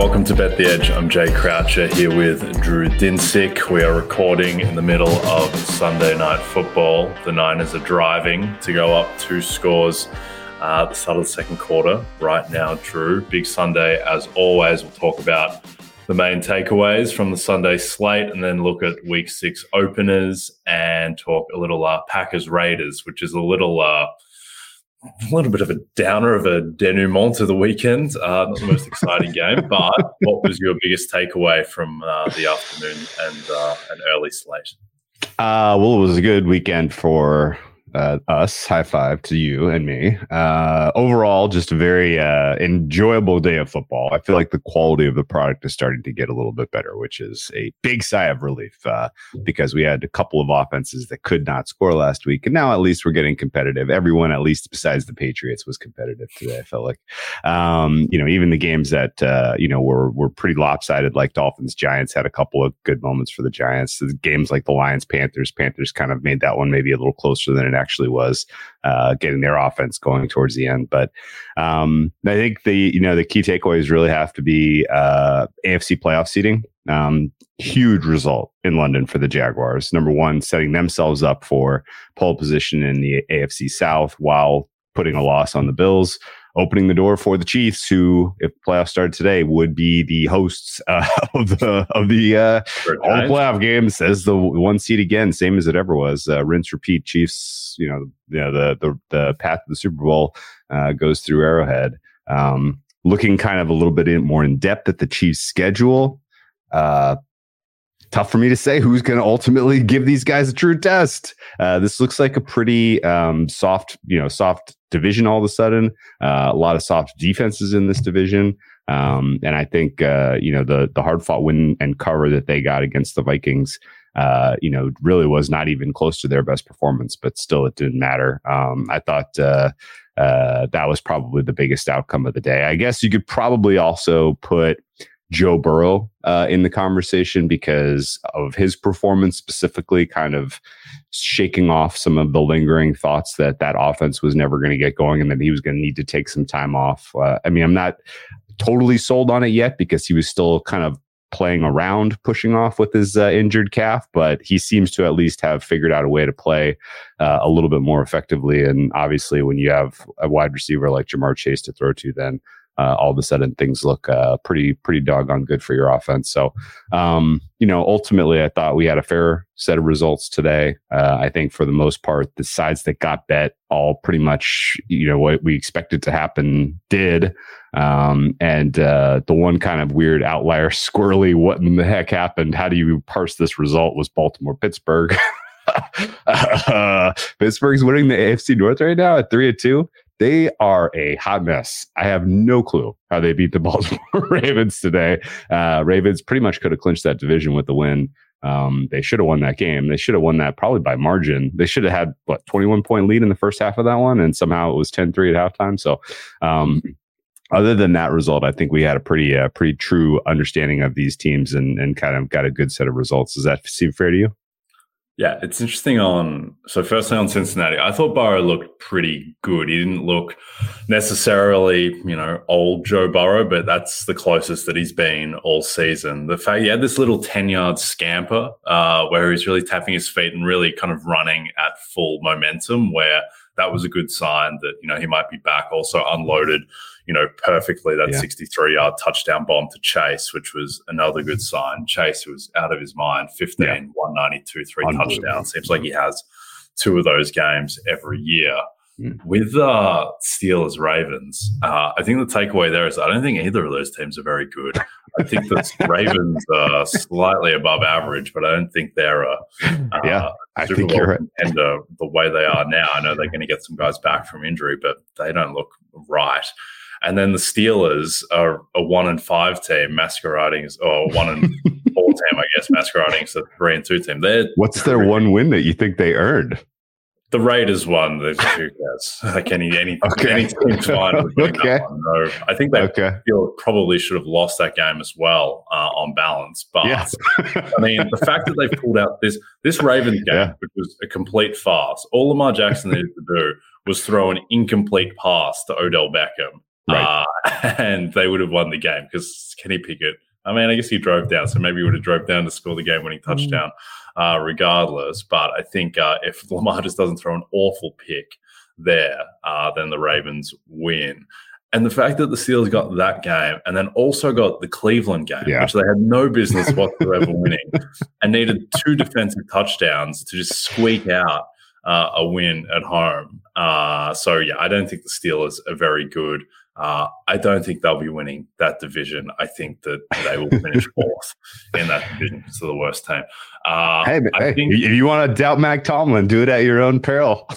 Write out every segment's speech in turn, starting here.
welcome to Bet the Edge. I'm Jay Croucher here with Drew Dinsick. We are recording in the middle of Sunday Night Football. The Niners are driving to go up two scores at the start of the second quarter right now, Drew. Big Sunday as always. We'll talk about the main takeaways from the Sunday slate and then look at week six openers and talk a little Packers Raiders, which is a little bit of a downer of a denouement to the weekend. Not the most exciting game, but what was your biggest takeaway from the afternoon and an early slate? Well, it was a good weekend for us. High five to you and me. Overall, just a very enjoyable day of football. I feel like the quality of the product is starting to get a little bit better, which is a big sigh of relief because we had a couple of offenses that could not score last week, and now at least we're getting competitive. Everyone, at least besides the Patriots, was competitive today. I felt like even the games that were pretty lopsided, like Dolphins Giants, had a couple of good moments for the Giants. The games like the Lions Panthers kind of made that one maybe a little closer than it actually was, getting their offense going towards the end. But I think the key takeaways really have to be AFC playoff seeding. Huge result in London for the Jaguars. Number one, setting themselves up for pole position in the AFC South while putting a loss on the Bills, opening the door for the Chiefs, who, if playoffs started today, would be the hosts of the all playoff games as the one seed again, same as it ever was. Rinse, repeat. Chiefs, the path to the Super Bowl goes through Arrowhead. Looking kind of a little bit more in depth at the Chiefs' schedule. Tough for me to say who's going to ultimately give these guys a true test. This looks like a pretty soft division all of a sudden. A lot of soft defenses in this division. And I think, the hard-fought win and cover that they got against the Vikings, really was not even close to their best performance, but still it didn't matter. I thought that was probably the biggest outcome of the day. I guess you could probably also put Joe Burrow in the conversation because of his performance, specifically kind of shaking off some of the lingering thoughts that offense was never going to get going and that he was going to need to take some time off. I'm not totally sold on it yet because he was still kind of playing around, pushing off with his injured calf, but he seems to at least have figured out a way to play a little bit more effectively. And obviously when you have a wide receiver like Ja'Marr Chase to throw to, then all of a sudden, things look pretty doggone good for your offense. So, ultimately, I thought we had a fair set of results today. I think for the most part, the sides that got bet all pretty much, what we expected to happen did. And the one kind of weird outlier, squirrely, what in the heck happened? How do you parse this result? Was Baltimore-Pittsburgh. Pittsburgh's winning the AFC North right now at 3-2. They are a hot mess. I have no clue how they beat the Baltimore Ravens today. Ravens pretty much could have clinched that division with the win. They should have won that game. They should have won that probably by margin. They should have had, 21-point lead in the first half of that one, and somehow it was 10-3 at halftime. So, other than that result, I think we had a pretty true understanding of these teams and kind of got a good set of results. Does that seem fair to you? Yeah, it's interesting. Firstly on Cincinnati, I thought Burrow looked pretty good. He didn't look necessarily, old Joe Burrow, but that's the closest that he's been all season. The fact he had this little 10-yard scamper where he's really tapping his feet and really kind of running at full momentum, where that was a good sign that, he might be back. Also unloaded, perfectly that 63-yard touchdown bomb to Chase, which was another good sign. Chase, who was out of his mind, 15, 192, 3 touchdowns. Seems like he has 2 of those games every year. With Steelers, Ravens, I think the takeaway there is I don't think either of those teams are very good. I think the Ravens are slightly above average, but I don't think they're a Super Bowl contender the way they are now. I know they're going to get some guys back from injury, but they don't look right. And then the Steelers are a 1-5 team masquerading as, or 1-4 team, I guess, masquerading as a 3-2 team. What's their one win that you think they earned? The Raiders won. Who cares? Like any team's fine with that one. No, I think they probably should have lost that game as well on balance. But the fact that they pulled out this Ravens game, which was a complete farce. All Lamar Jackson needed to do was throw an incomplete pass to Odell Beckham. Right. And they would have won the game because Kenny Pickett, I mean, I guess he drove down, so maybe he would have drove down to score the game-winning touchdown regardless. But I think if Lamar just doesn't throw an awful pick there, then the Ravens win. And the fact that the Steelers got that game and then also got the Cleveland game, which they had no business whatsoever winning, and needed two defensive touchdowns to just squeak out a win at home. So, I don't think the Steelers are very good. I don't think they'll be winning that division. I think that they will finish fourth in that division. So the worst team. Hey, if you want to doubt Mike Tomlin, do it at your own peril.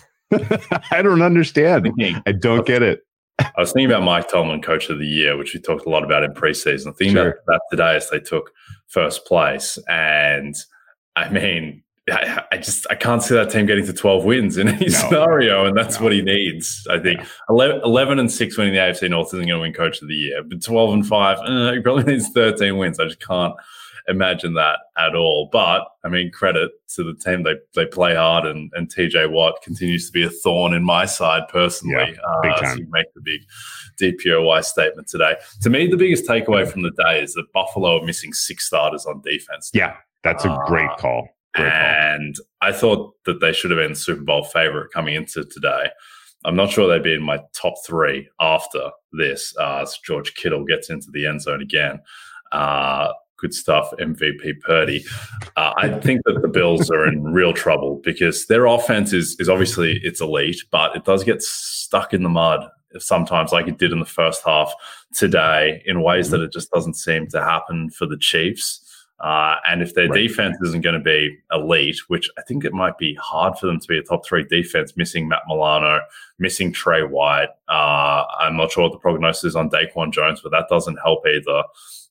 I don't understand. I don't get it. I was thinking about Mike Tomlin, Coach of the Year, which we talked a lot about in preseason. I'm thinking about that today as they took first place. And, I mean, I can't see that team getting to 12 wins in any scenario, and that's what he needs, I think. 11-6 winning the AFC North isn't going to win Coach of the Year, but 12-5, he probably needs 13 wins. I just can't imagine that at all. But, I mean, credit to the team. They play hard, and TJ Watt continues to be a thorn in my side personally. So you make the big DPOY statement today. To me, the biggest takeaway from the day is that Buffalo are missing six starters on defense. Yeah, that's a great call. And I thought that they should have been the Super Bowl favorite coming into today. I'm not sure they'd be in my top three after this. So George Kittle gets into the end zone again. Good stuff, MVP Purdy. I think that the Bills are in real trouble because their offense is obviously it's elite, but it does get stuck in the mud sometimes, like it did in the first half today, in ways that it just doesn't seem to happen for the Chiefs. And if their defense isn't going to be elite, which I think it might be hard for them to be a top three defense, missing Matt Milano, missing Trey White. I'm not sure what the prognosis is on Daquan Jones, but that doesn't help either.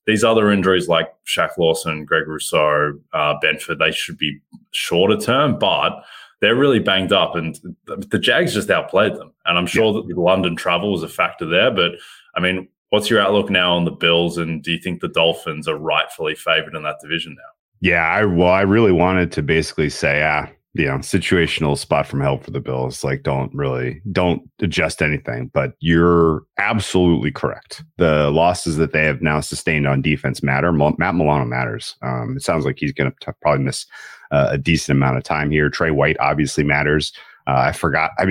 These other injuries like Shaq Lawson, Greg Rousseau, Benford, they should be shorter term, but they're really banged up. And the Jags just outplayed them. And I'm sure that the London travel was a factor there. But, I mean, what's your outlook now on the Bills, and do you think the Dolphins are rightfully favored in that division now? Yeah, I really wanted to basically say, situational spot from hell for the Bills. Like, don't adjust anything. But you're absolutely correct. The losses that they have now sustained on defense matter. Matt Milano matters. It sounds like he's going to probably miss a decent amount of time here. Trey White obviously matters. I forgot. I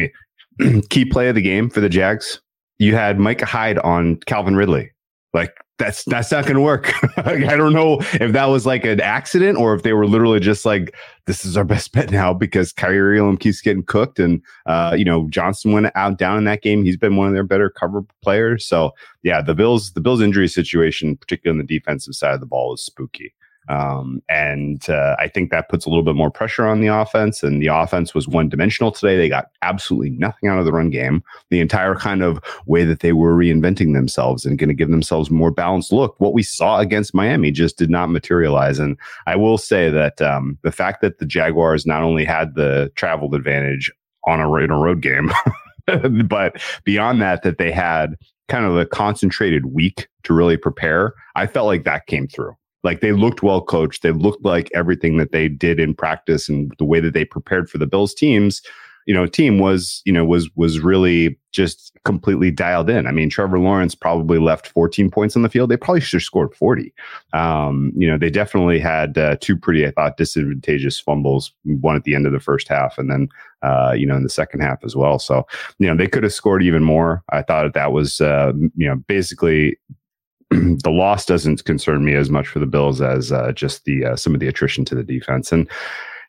mean, key play of the game for the Jags. You had Micah Hyde on Calvin Ridley. Like, that's not going to work. Like, I don't know if that was like an accident or if they were literally just like, this is our best bet now because Kyrie Elam keeps getting cooked. And, Johnson went out down in that game. He's been one of their better cover players. So, yeah, the Bills injury situation, particularly on the defensive side of the ball, is spooky. And I think that puts a little bit more pressure on the offense, and the offense was one-dimensional today. They got absolutely nothing out of the run game. The entire kind of way that they were reinventing themselves and going to give themselves more balanced look, what we saw against Miami just did not materialize. And I will say that the fact that the Jaguars not only had the travel advantage in a road game, but beyond that they had kind of a concentrated week to really prepare, I felt like that came through. Like, they looked well coached. They looked like everything that they did in practice and the way that they prepared for the Bills team was really just completely dialed in. I mean, Trevor Lawrence probably left 14 points on the field. They probably should have scored 40. They definitely had two pretty, I thought, disadvantageous fumbles, one at the end of the first half and then, in the second half as well. So, they could have scored even more. I thought that was, basically... the loss doesn't concern me as much for the Bills as just the some of the attrition to the defense. And,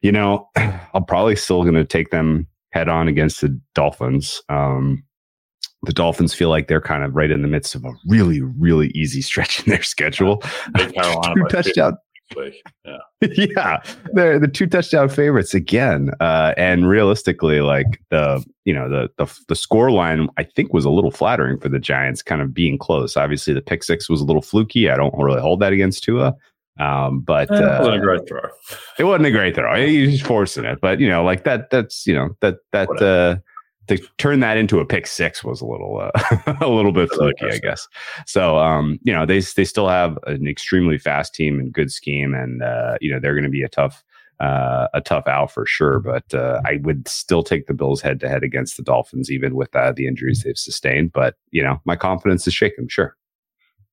I'm probably still going to take them head on against the Dolphins. The Dolphins feel like they're kind of right in the midst of a really, really easy stretch in their schedule. Two touchdown. They're the two touchdown favorites again. And realistically, like the score line, I think, was a little flattering for the Giants, kind of being close. Obviously, the pick six was a little fluky. I don't really hold that against Tua. But it wasn't a great throw. It wasn't a great throw. He's just forcing it. But to turn that into a pick six was a little bit fluky, I guess. So, they still have an extremely fast team and good scheme, and they're going to be a tough a tough out for sure. But I would still take the Bills head to head against the Dolphins, even with the injuries they've sustained. But, you know, my confidence is shaken. Sure.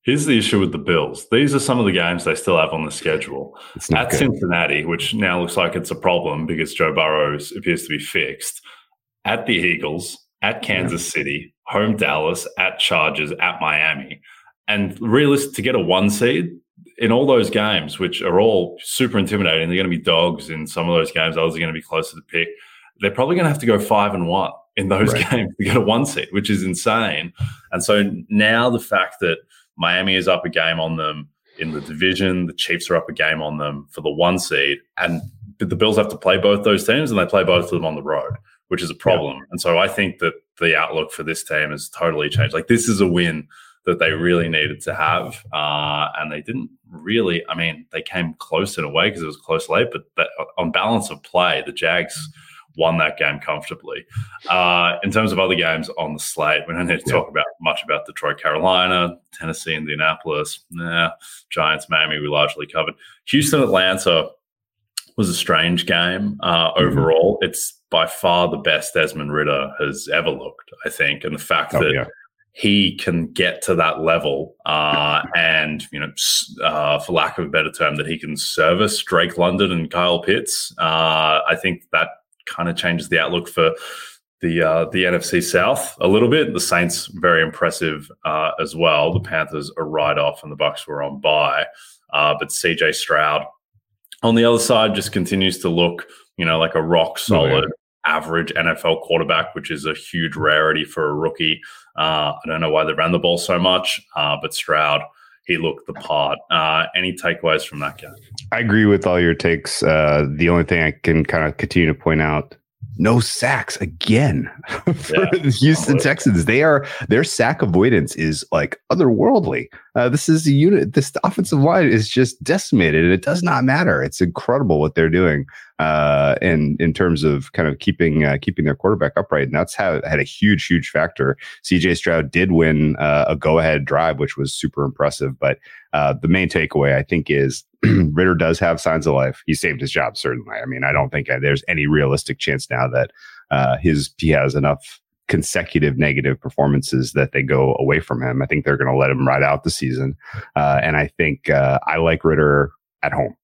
Here's the issue with the Bills. These are some of the games they still have on the schedule. At Cincinnati, which now looks like it's a problem because Joe Burrow appears to be fixed. At the Eagles, at Kansas City, home Dallas, at Chargers, at Miami. And realistic to get a one seed in all those games, which are all super intimidating. They're going to be dogs in some of those games. Others are going to be closer to pick. They're probably going to have to go 5-1 in those games to get a one seed, which is insane. And so now the fact that Miami is up a game on them in the division. The Chiefs are up a game on them for the one seed. And the Bills have to play both those teams, and they play both of them on the road, which is a problem. Yeah. And so I think that the outlook for this team has totally changed. Like, this is a win that they really needed to have. And they didn't really – I mean, they came close in a way because it was close late. But that, on balance of play, the Jags won that game comfortably. In terms of other games on the slate, we don't need to talk about much about Detroit, Carolina, Tennessee, Indianapolis. Giants, Miami, we largely covered. Houston, Atlanta was a strange game overall. It's by far the best Desmond Ridder has ever looked, I think. And the fact that he can get to that level and, you know, for lack of a better term, that he can service Drake London and Kyle Pitts, I think that kind of changes the outlook for the NFC South a little bit. The Saints, very impressive as well. The Panthers are right off and the Bucks were on bye. But CJ Stroud on the other side just continues to look, you know, like a rock solid average NFL quarterback, which is a huge rarity for a rookie. I don't know why they ran the ball so much, but Stroud, he looked the part. Any takeaways from that game? I agree with all your takes. The only thing I can kind of continue to point out, no sacks again for the Houston Texans. Their sack avoidance is like otherworldly. This is a unit. This offensive line is just decimated, and it does not matter. It's incredible what they're doing, and in terms of kind of keeping their quarterback upright, and that's had a huge factor. CJ Stroud did win a go-ahead drive, which was super impressive. But the main takeaway, I think, is Ridder does have signs of life. He saved his job, certainly. I mean, I don't think there's any realistic chance now that he has enough consecutive negative performances that they go away from him. I think they're going to let him ride out the season. And I think I like Ridder at home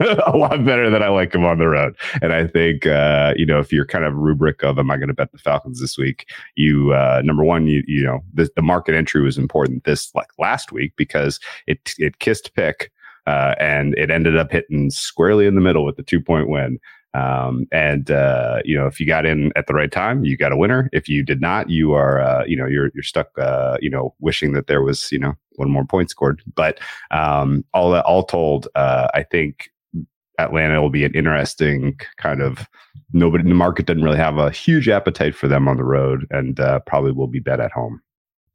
a lot better than I like him on the road. And I think, you know, if you're kind of rubric of, am I going to bet the Falcons this week? You, number one, you know, the market entry was important this last week because it kissed pick and it ended up hitting squarely in the middle with the 2-point win. You know, if you got in at the right time, you got a winner. If you did not, you are, you know, you're stuck, you know, wishing that there was, you know, one more point scored. But all told, I think Atlanta will be an interesting kind of nobody. The market doesn't really have a huge appetite for them on the road, and probably will be bet at home.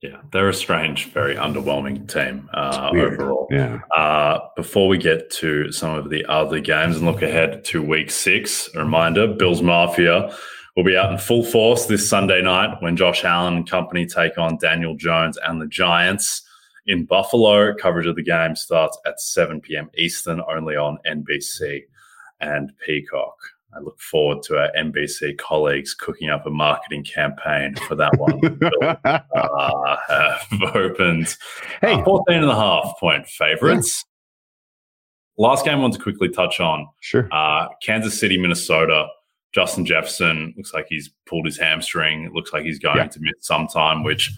Yeah, they're a strange, very underwhelming team overall. Yeah. Before we get to some of the other games and look ahead to Week 6, a reminder, Bills Mafia will be out in full force this Sunday night when Josh Allen and company take on Daniel Jones and the Giants in Buffalo. Coverage of the game starts at 7 p.m. Eastern, only on NBC and Peacock. I look forward to our NBC colleagues cooking up a marketing campaign for that one. Have opened 14.5-point favorites. Yeah. Last game I want to quickly touch on. Sure. Kansas City, Minnesota. Justin Jefferson looks like he's pulled his hamstring. It looks like he's going to miss some time, which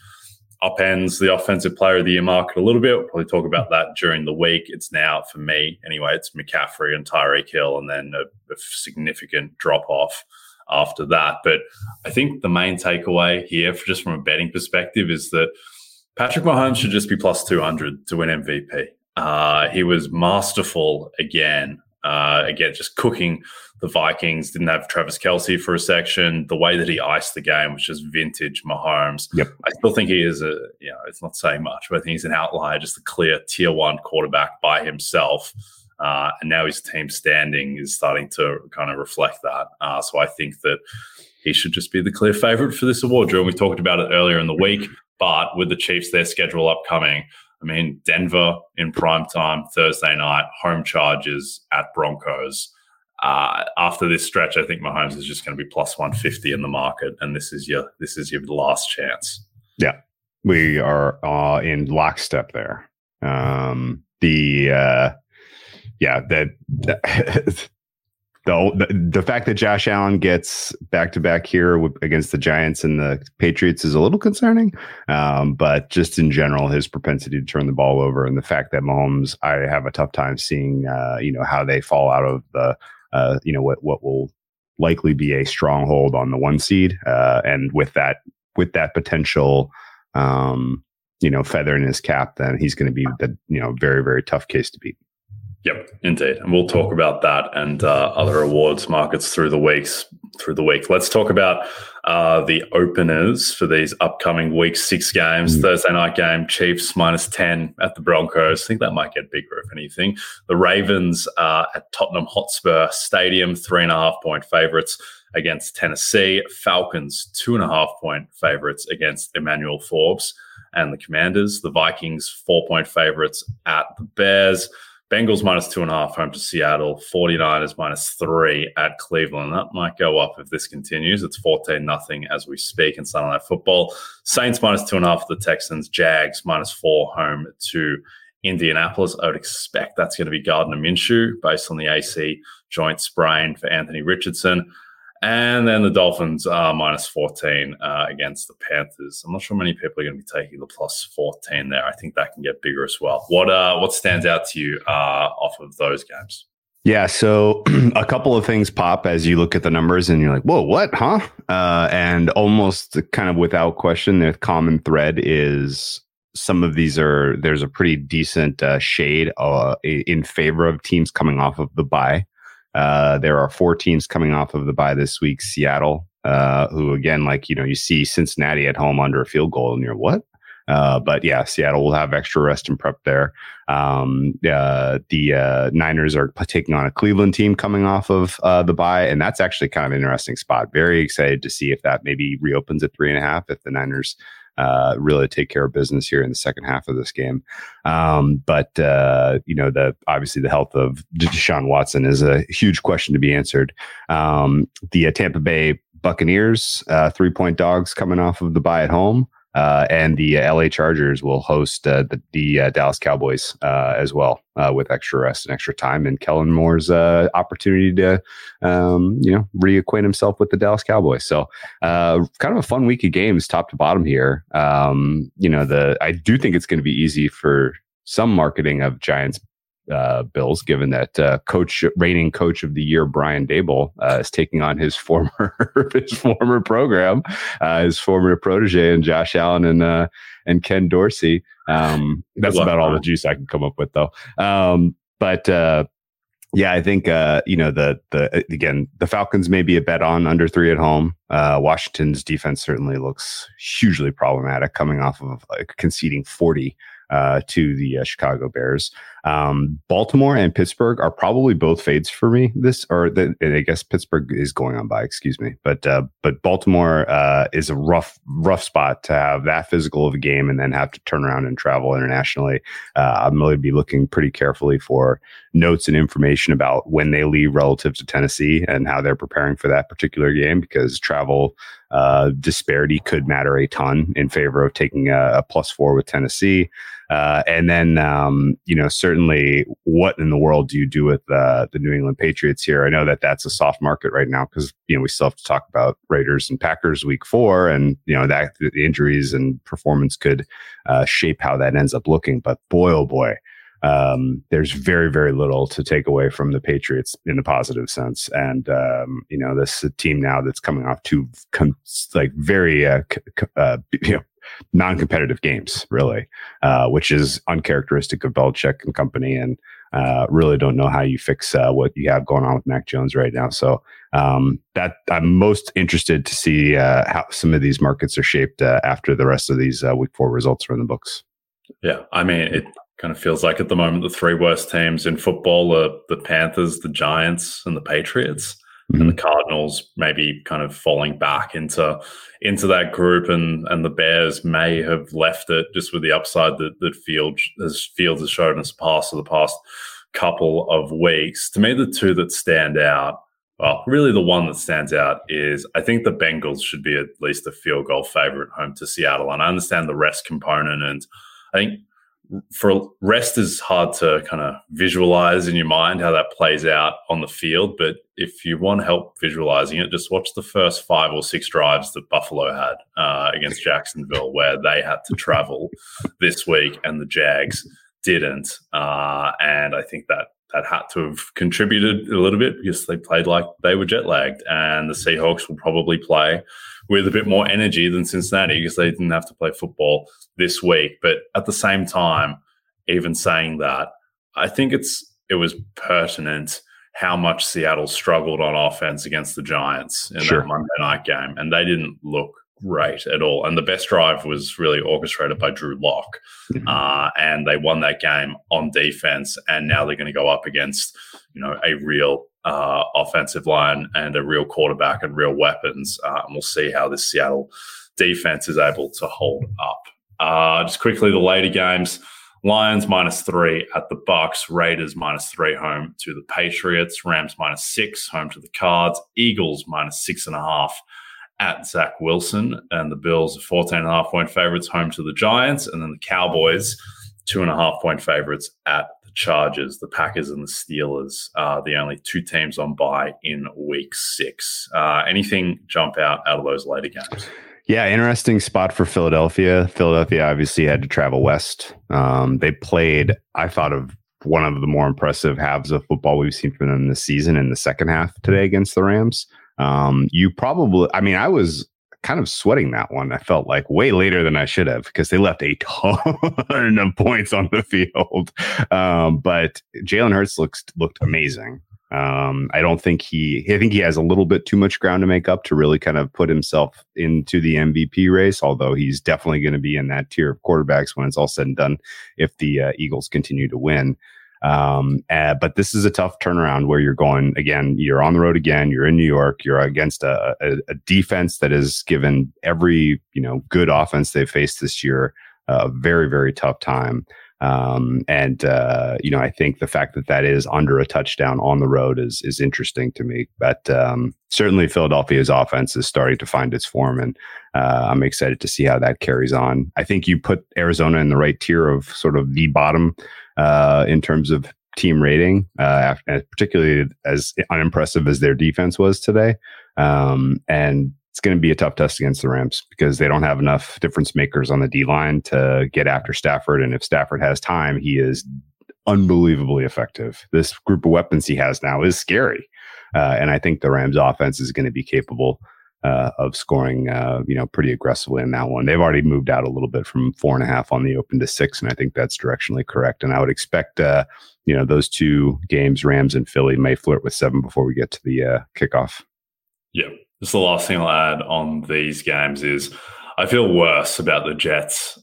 upends the offensive player of the year market a little bit. We'll probably talk about that during the week. It's now, for me anyway, it's McCaffrey and Tyreek Hill, and then a significant drop-off after that. But I think the main takeaway here, just from a betting perspective, is that Patrick Mahomes should just be plus 200 to win MVP. He was masterful again, just cooking the Vikings. Didn't have Travis Kelce for a section. The way that he iced the game was just vintage Mahomes. Yep. I still think he is it's not saying much, but I think he's an outlier, just a clear tier one quarterback by himself. And now his team standing is starting to kind of reflect that. So I think that he should just be the clear favorite for this award, Drew. And we talked about it earlier in the week, but with the Chiefs, their schedule upcoming, I mean, Denver in primetime, Thursday night, home Chargers, at Broncos. After this stretch, I think Mahomes is just going to be plus 150 in the market, and this is your last chance. Yeah, we are in lockstep there. The fact that Josh Allen gets back-to-back here against the Giants and the Patriots is a little concerning, but just in general, his propensity to turn the ball over and the fact that Mahomes, I have a tough time seeing, how they fall out of the, what will likely be a stronghold on the one seed, and with that potential, feather in his cap, then he's going to be the very, very tough case to beat. Yep, indeed. And we'll talk about that and other awards markets through the week. Let's talk about the openers for these upcoming week 6 games. Mm-hmm. Thursday night game, Chiefs -10 at the Broncos. I think that might get bigger, if anything. The Ravens at Tottenham Hotspur Stadium, 3.5-point favorites against Tennessee. Falcons, 2.5-point favorites against Emmanuel Forbes and the Commanders. The Vikings, 4-point favorites at the Bears. Bengals -2.5 home to Seattle. 49ers -3 at Cleveland. That might go up if this continues. It's 14-0 as we speak in Sunday Night Football. Saints -2.5 to the Texans. Jags -4 home to Indianapolis. I would expect that's going to be Gardner Minshew based on the AC joint sprain for Anthony Richardson. And then the Dolphins are -14 against the Panthers. I'm not sure many people are going to be taking the +14 there. I think that can get bigger as well. What stands out to you off of those games? Yeah, so a couple of things pop as you look at the numbers and you're like, whoa, what, huh? And almost kind of without question, the common thread is some of these there's a pretty decent shade in favor of teams coming off of the bye. There are 4 teams coming off of the bye this week. Seattle, who again, you see Cincinnati at home under a field goal and you're what? But yeah, Seattle will have extra rest and prep there. The Niners are taking on a Cleveland team coming off of the bye, and that's actually kind of an interesting spot. Very excited to see if that maybe reopens at 3.5 if the Niners really take care of business here in the second half of this game. Obviously the health of Deshaun Watson is a huge question to be answered. The Tampa Bay Buccaneers, 3-point dogs coming off of the bye at home. And the LA Chargers will host the Dallas Cowboys as well, with extra rest and extra time, and Kellen Moore's opportunity to reacquaint himself with the Dallas Cowboys. So kind of a fun week of games, top to bottom here. I do think it's going to be easy for some marketing of Giants Bills, given that reigning coach of the year Brian Daboll is taking on his former program, his former protege, and Josh Allen and Ken Dorsey. That's about all the juice I can come up with, though. I think the Falcons may be a bet on under 3 at home. Washington's defense certainly looks hugely problematic coming off of conceding 40. To the Chicago Bears. Baltimore and Pittsburgh are probably both fades for me. I guess Pittsburgh is going on by, excuse me. But Baltimore is a rough spot to have that physical of a game and then have to turn around and travel internationally. I'm really be looking pretty carefully for notes and information about when they leave relative to Tennessee and how they're preparing for that particular game, because travel disparity could matter a ton in favor of taking a +4 with Tennessee. Certainly what in the world do you do with the New England Patriots here? I know that that's a soft market right now because, we still have to talk about Raiders and Packers week 4, and, that the injuries and performance could shape how that ends up looking. But boy, oh boy, there's very, very little to take away from the Patriots in a positive sense. And, this is a team now that's coming off two very non-competitive games, really, which is uncharacteristic of Belichick and company, and really don't know how you fix what you have going on with Mac Jones right now. So that I'm most interested to see how some of these markets are shaped after the rest of these week 4 results are in the books. Yeah, I mean, it kind of feels like at the moment the 3 worst teams in football are the Panthers, the Giants, and the Patriots. And the Cardinals maybe kind of falling back into that group, and the Bears may have left it just with the upside that Fields has shown us past the past couple of weeks. To me, the two that stand out, well, really the one that stands out is I think the Bengals should be at least a field goal favorite home to Seattle. And I understand the rest component. And I think for rest is hard to kind of visualize in your mind how that plays out on the field. But if you want help visualizing it, just watch the first 5 or 6 drives that Buffalo had against Jacksonville, where they had to travel this week and the Jags didn't. And I think that had to have contributed a little bit because they played like they were jet lagged, and the Seahawks will probably play with a bit more energy than Cincinnati because they didn't have to play football this week. But at the same time, even saying that, I think it was pertinent how much Seattle struggled on offense against the Giants in that Monday night game, and they didn't look great at all. And the best drive was really orchestrated by Drew Lock, and they won that game on defense. And now they're going to go up against, a real offensive line and a real quarterback and real weapons. And we'll see how this Seattle defense is able to hold up. Just quickly, the later games: Lions -3 at the Bucks, Raiders -3 home to the Patriots, Rams -6 home to the Cards, Eagles -6.5. at Zach Wilson, and the Bills are 14.5-point favorites home to the Giants, and then the Cowboys 2.5-point favorites at the Chargers. The Packers and the Steelers are the only two teams on bye in week 6. Anything jump out of those later games? Yeah, interesting spot for Philadelphia. Philadelphia obviously had to travel west. They played, I thought, of one of the more impressive halves of football we've seen from them this season in the second half today against the Rams. I was kind of sweating that one. I felt like way later than I should have because they left a ton of points on the field. But Jalen Hurts looked amazing. I think he has a little bit too much ground to make up to really kind of put himself into the MVP race, although he's definitely going to be in that tier of quarterbacks when it's all said and done if the Eagles continue to win. But this is a tough turnaround where you're going again, you're on the road again, you're in New York, you're against a defense that has given every, good offense they've faced this year a very, very tough time. I think the fact that is under a touchdown on the road is interesting to me. But certainly Philadelphia's offense is starting to find its form, and I'm excited to see how that carries on. I think you put Arizona in the right tier of sort of the bottom in terms of team rating, particularly as unimpressive as their defense was today. And it's going to be a tough test against the Rams because they don't have enough difference makers on the D-line to get after Stafford. And if Stafford has time, he is unbelievably effective. This group of weapons he has now is scary. And I think the Rams offense is going to be capable of scoring, pretty aggressively in that one. They've already moved out a little bit from 4.5 on the open to 6. And I think that's directionally correct. And I would expect, those two games, Rams and Philly, may flirt with 7 before we get to the kickoff. Yeah. Just the last thing I'll add on these games is I feel worse about the Jets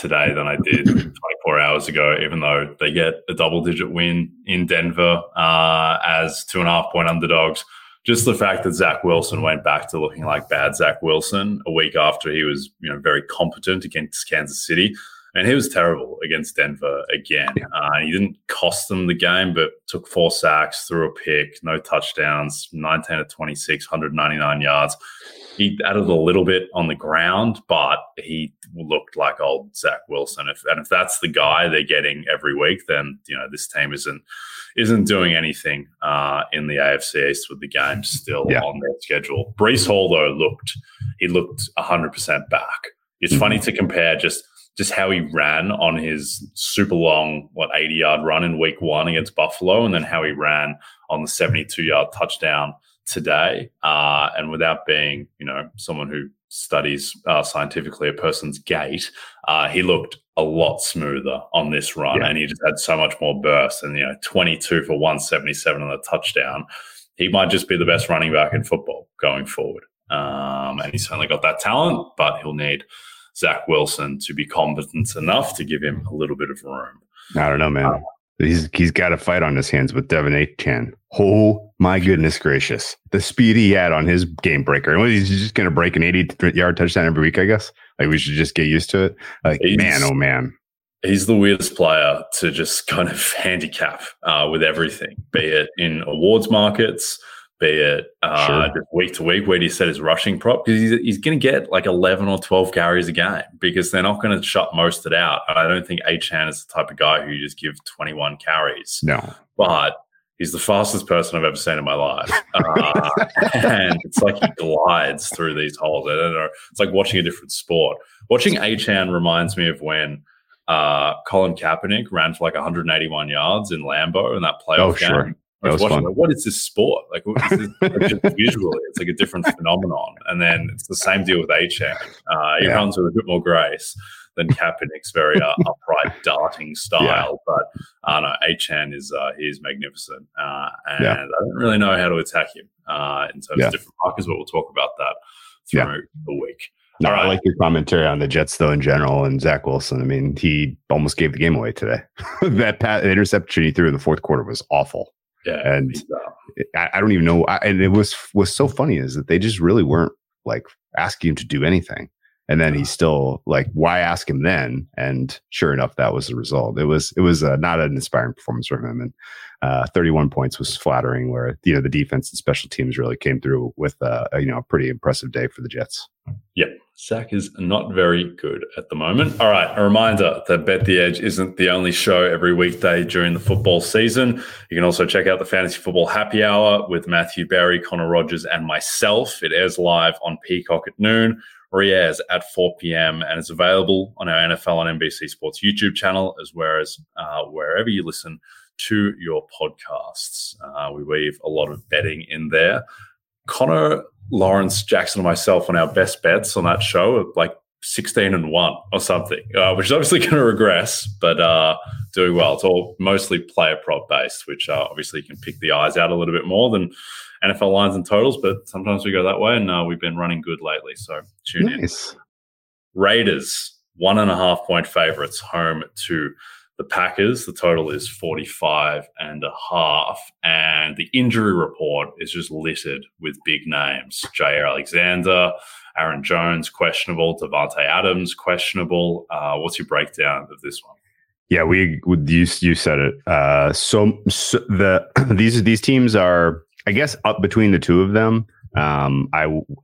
today than I did 24 hours ago, even though they get a double-digit win in Denver as 2.5-point underdogs. Just the fact that Zach Wilson went back to looking like bad Zach Wilson a week after he was very competent against Kansas City, and he was terrible against Denver again. He didn't cost them the game, but took 4 sacks, threw a pick, no touchdowns, 19 of 26, 199 yards. He added a little bit on the ground, but he looked like old Zach Wilson. If that's the guy they're getting every week, then this team isn't doing anything in the AFC East with the game still on their schedule. Breece Hall, though, looked 100% back. It's funny to compare just how he ran on his super long, 80-yard run in week 1 against Buffalo, and then how he ran on the 72-yard touchdown today. And without being, someone who studies scientifically a person's gait, he looked a lot smoother on this run, and he just had so much more burst. And, 22 for 177 on the touchdown. He might just be the best running back in football going forward. And he's certainly got that talent, but he'll need Zach Wilson to be competent enough to give him a little bit of room. I don't know, man. He's got a fight on his hands with Devin Achane. Oh, my goodness gracious. The speed he had on his game breaker. He's just going to break an 80-yard touchdown every week, I guess. We should just get used to it. Man, oh, man. he's the weirdest player to just kind of handicap with everything, be it in awards markets, be it just week to week. Where do you set his rushing prop? Because he's going to get like 11 or 12 carries a game because they're not going to shut most of it out. And I don't think Achane is the type of guy who you just give 21 carries. No. But he's the fastest person I've ever seen in my life. And it's like he glides through these holes. I don't know. It's like watching a different sport. Watching Achane reminds me of when Colin Kaepernick ran for like 181 yards in Lambeau in that playoff game. Sure. I was watching, like, what is this sport? Like, what is this? Just visually, it's like a different phenomenon. And then it's the same deal with Achane. He runs with a bit more grace than Kaepernick's very upright darting style. Yeah. But no, Achane is he's magnificent. And I don't really know how to attack him in terms of different markers, but we'll talk about that through the week. No, all right. I like your commentary on the Jets, though, in general, and Zach Wilson. I mean, he almost gave the game away today. That interception he threw in the fourth quarter was awful. Yeah, and I don't even know. And it was so funny is that they just really weren't like asking him to do anything. And then he's still like, why ask him then? And sure enough, that was the result. It was not an inspiring performance from him. And 31 points was flattering, where the defense and special teams really came through with a pretty impressive day for the Jets. Yep. Zach is not very good at the moment. All right. A reminder that Bet the Edge isn't the only show every weekday during the football season. You can also check out the Fantasy Football Happy Hour with Matthew Barry, Connor Rogers, and myself. It airs live on Peacock at noon, re-airs at 4 p.m. and is available on our NFL on NBC Sports YouTube channel, as well as wherever you listen to your podcasts. We weave a lot of betting in there. Connor, Lawrence, Jackson, and myself on our best bets on that show are like 16-1 or something, which is obviously going to regress, but doing well. It's all mostly player prop based, which obviously you can pick the eyes out a little bit more than NFL lines and totals, but sometimes we go that way, and we've been running good lately, so tune in. Raiders, 1.5-point favorites, home to the Packers. The total is 45.5, and the injury report is just littered with big names. Jaire Alexander, Aaron Jones, questionable. Davante Adams, questionable. What's your breakdown of this one? Yeah, you said it. These teams are, I guess, up between the two of them. I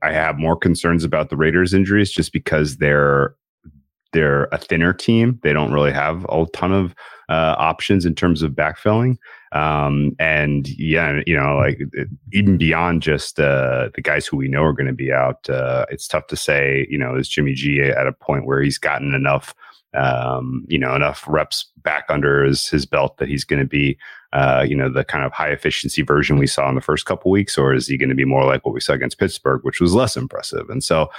have more concerns about the Raiders' injuries just because they're a thinner team. They don't really have a ton of options in terms of backfilling. Even beyond just the guys who we know are going to be out, it's tough to say, is Jimmy G at a point where he's gotten enough, enough reps back under his belt that he's going to be, the kind of high efficiency version we saw in the first couple weeks, or is he going to be more like what we saw against Pittsburgh, which was less impressive? And so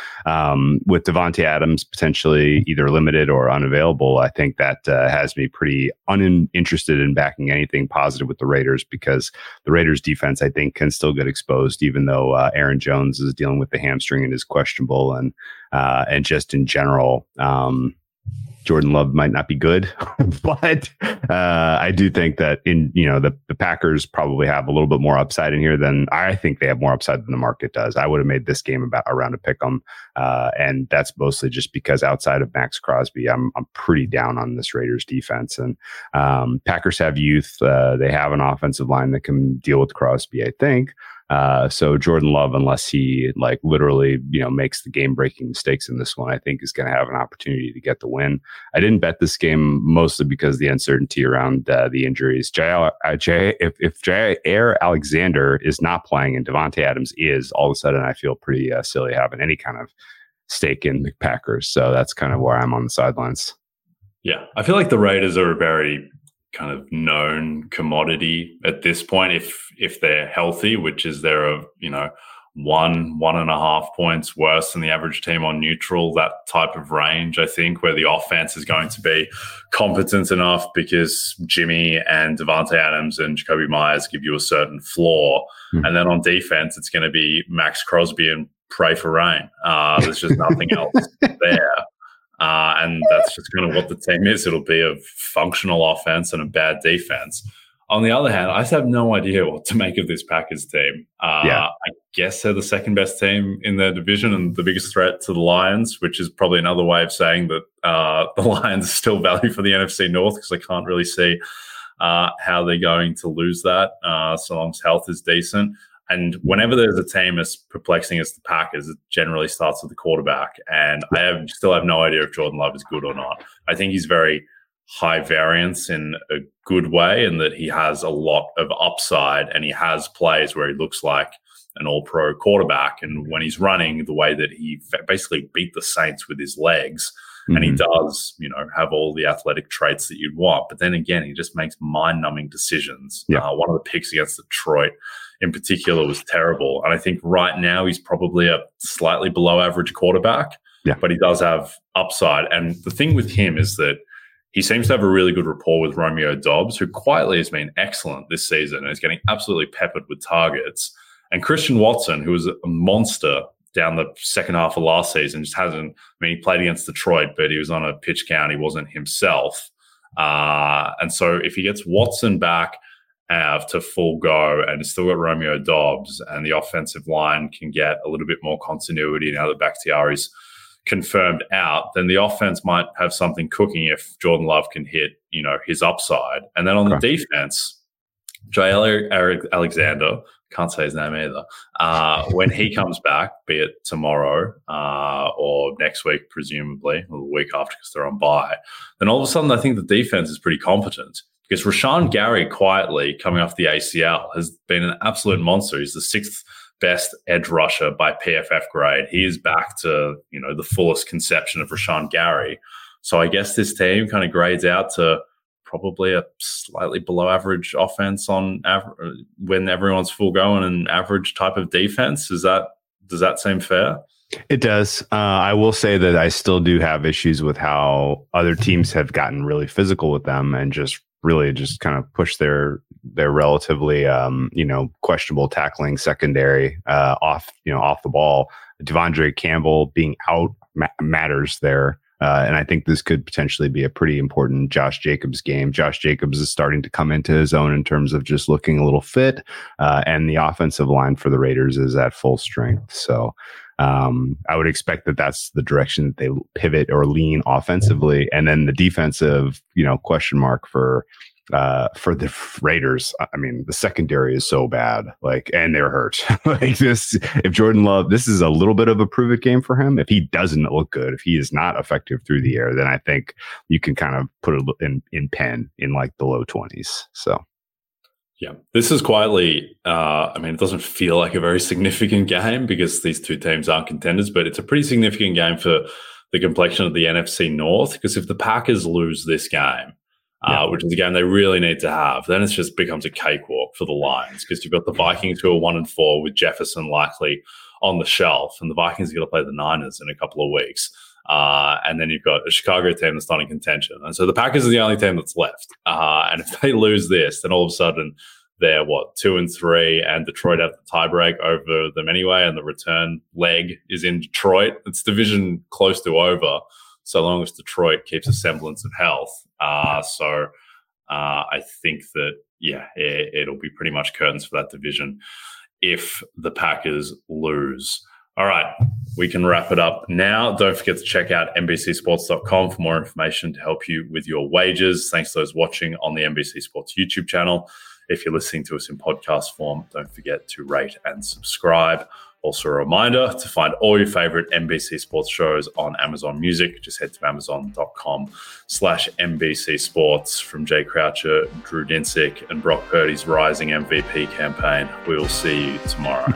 with Davante Adams potentially either limited or unavailable, I think that has me pretty uninterested in backing anything positive with the Raiders, because the Raiders defense, I think, can still get exposed, even though Aaron Jones is dealing with the hamstring and is questionable, and just in general, Jordan Love might not be good, but I do think that the Packers probably have a little bit more upside in here than I think they have more upside than the market does. I would have made this game about around a pick'em, and that's mostly just because outside of Max Crosby, I'm pretty down on this Raiders defense. And Packers have youth; they have an offensive line that can deal with Crosby, I think. So Jordan Love, unless he like literally, makes the game breaking mistakes in this one, I think is going to have an opportunity to get the win. I didn't bet this game mostly because of the uncertainty around the injuries. If Jaire Alexander is not playing and Davante Adams is, all of a sudden I feel pretty silly having any kind of stake in the Packers. So that's kind of where I'm on the sidelines. Yeah, I feel like the Raiders are a very kind of known commodity at this point if they're healthy, which is they're a 1.5 points worse than the average team on neutral, that type of range, I think, where the offense is going to be competent enough because Jimmy and Davante Adams and Jacoby Myers give you a certain floor. Mm-hmm. And then on defense, it's going to be Max Crosby and pray for rain. There's just nothing else there. And that's just kind of what the team is. It'll be a functional offense and a bad defense. On the other hand, I just have no idea what to make of this Packers team. I guess they're the second best team in their division and the biggest threat to the Lions, which is probably another way of saying that the Lions are still value for the NFC North, because I can't really see how they're going to lose that so long as health is decent. And whenever there's a team as perplexing as the Packers, it generally starts with the quarterback. And I still have no idea if Jordan Love is good or not. I think he's very high variance in a good way, and that he has a lot of upside, and he has plays where he looks like an all-pro quarterback. And when he's running, the way that he basically beat the Saints with his legs, and he does, have all the athletic traits that you'd want. But then again, he just makes mind-numbing decisions. Yeah. One of the picks against Detroit in particular was terrible. And I think right now he's probably a slightly below-average quarterback, but he does have upside. And the thing with him is that he seems to have a really good rapport with Romeo Dobbs, who quietly has been excellent this season and is getting absolutely peppered with targets. And Christian Watson, who was a monster down the second half of last season, just hasn't. I mean, he played against Detroit, but he was on a pitch count. He wasn't himself. And so if he gets Watson back to full go, and it's still got Romeo Dobbs, and the offensive line can get a little bit more continuity now that Bakhtiari's confirmed out, then the offense might have something cooking if Jordan Love can hit, his upside. And then on the defense, Jaire Alexander, can't say his name either, when he comes back, be it tomorrow or next week, presumably, or the week after because they're on bye, then all of a sudden I think the defense is pretty competent, because Rashawn Gary quietly coming off the ACL has been an absolute monster. He's the sixth best edge rusher by PFF grade. He is back to, the fullest conception of Rashawn Gary. So I guess this team kind of grades out to probably a slightly below average offense when everyone's full going, and average type of defense. Does that seem fair? It does. I will say that I still do have issues with how other teams have gotten really physical with them and just kind of push their relatively, questionable tackling secondary off the ball. Devondre Campbell being out matters there. And I think this could potentially be a pretty important Josh Jacobs game. Josh Jacobs is starting to come into his own in terms of just looking a little fit. And the offensive line for the Raiders is at full strength. So I would expect that that's the direction that they pivot or lean offensively. And then the defensive, question mark for the Raiders. I mean, the secondary is so bad, and they're hurt. If Jordan Love, this is a little bit of a prove it game for him. If he doesn't look good, if he is not effective through the air, then I think you can kind of put it in pen in the low 20s. So. Yeah, this is quietly, it doesn't feel like a very significant game because these two teams aren't contenders, but it's a pretty significant game for the complexion of the NFC North, because if the Packers lose this game, which is a game they really need to have, then it just becomes a cakewalk for the Lions, because you've got the Vikings, who are 1-4 with Jefferson likely on the shelf, and the Vikings are going to play the Niners in a couple of weeks. And then you've got a Chicago team that's not in contention. And so the Packers are the only team that's left. And if they lose this, then all of a sudden they're, 2-3, and Detroit have the tiebreak over them anyway, and the return leg is in Detroit. It's division close to over, so long as Detroit keeps a semblance of health. So I think that, it'll be pretty much curtains for that division if the Packers lose. All right, we can wrap it up now. Don't forget to check out NBCSports.com for more information to help you with your wagers. Thanks to those watching on the NBC Sports YouTube channel. If you're listening to us in podcast form, don't forget to rate and subscribe. Also a reminder to find all your favorite NBC Sports shows on Amazon Music. Just head to Amazon.com/NBC Sports. From Jay Croucher, Drew Dinsick, and Brock Purdy's rising MVP campaign, we will see you tomorrow.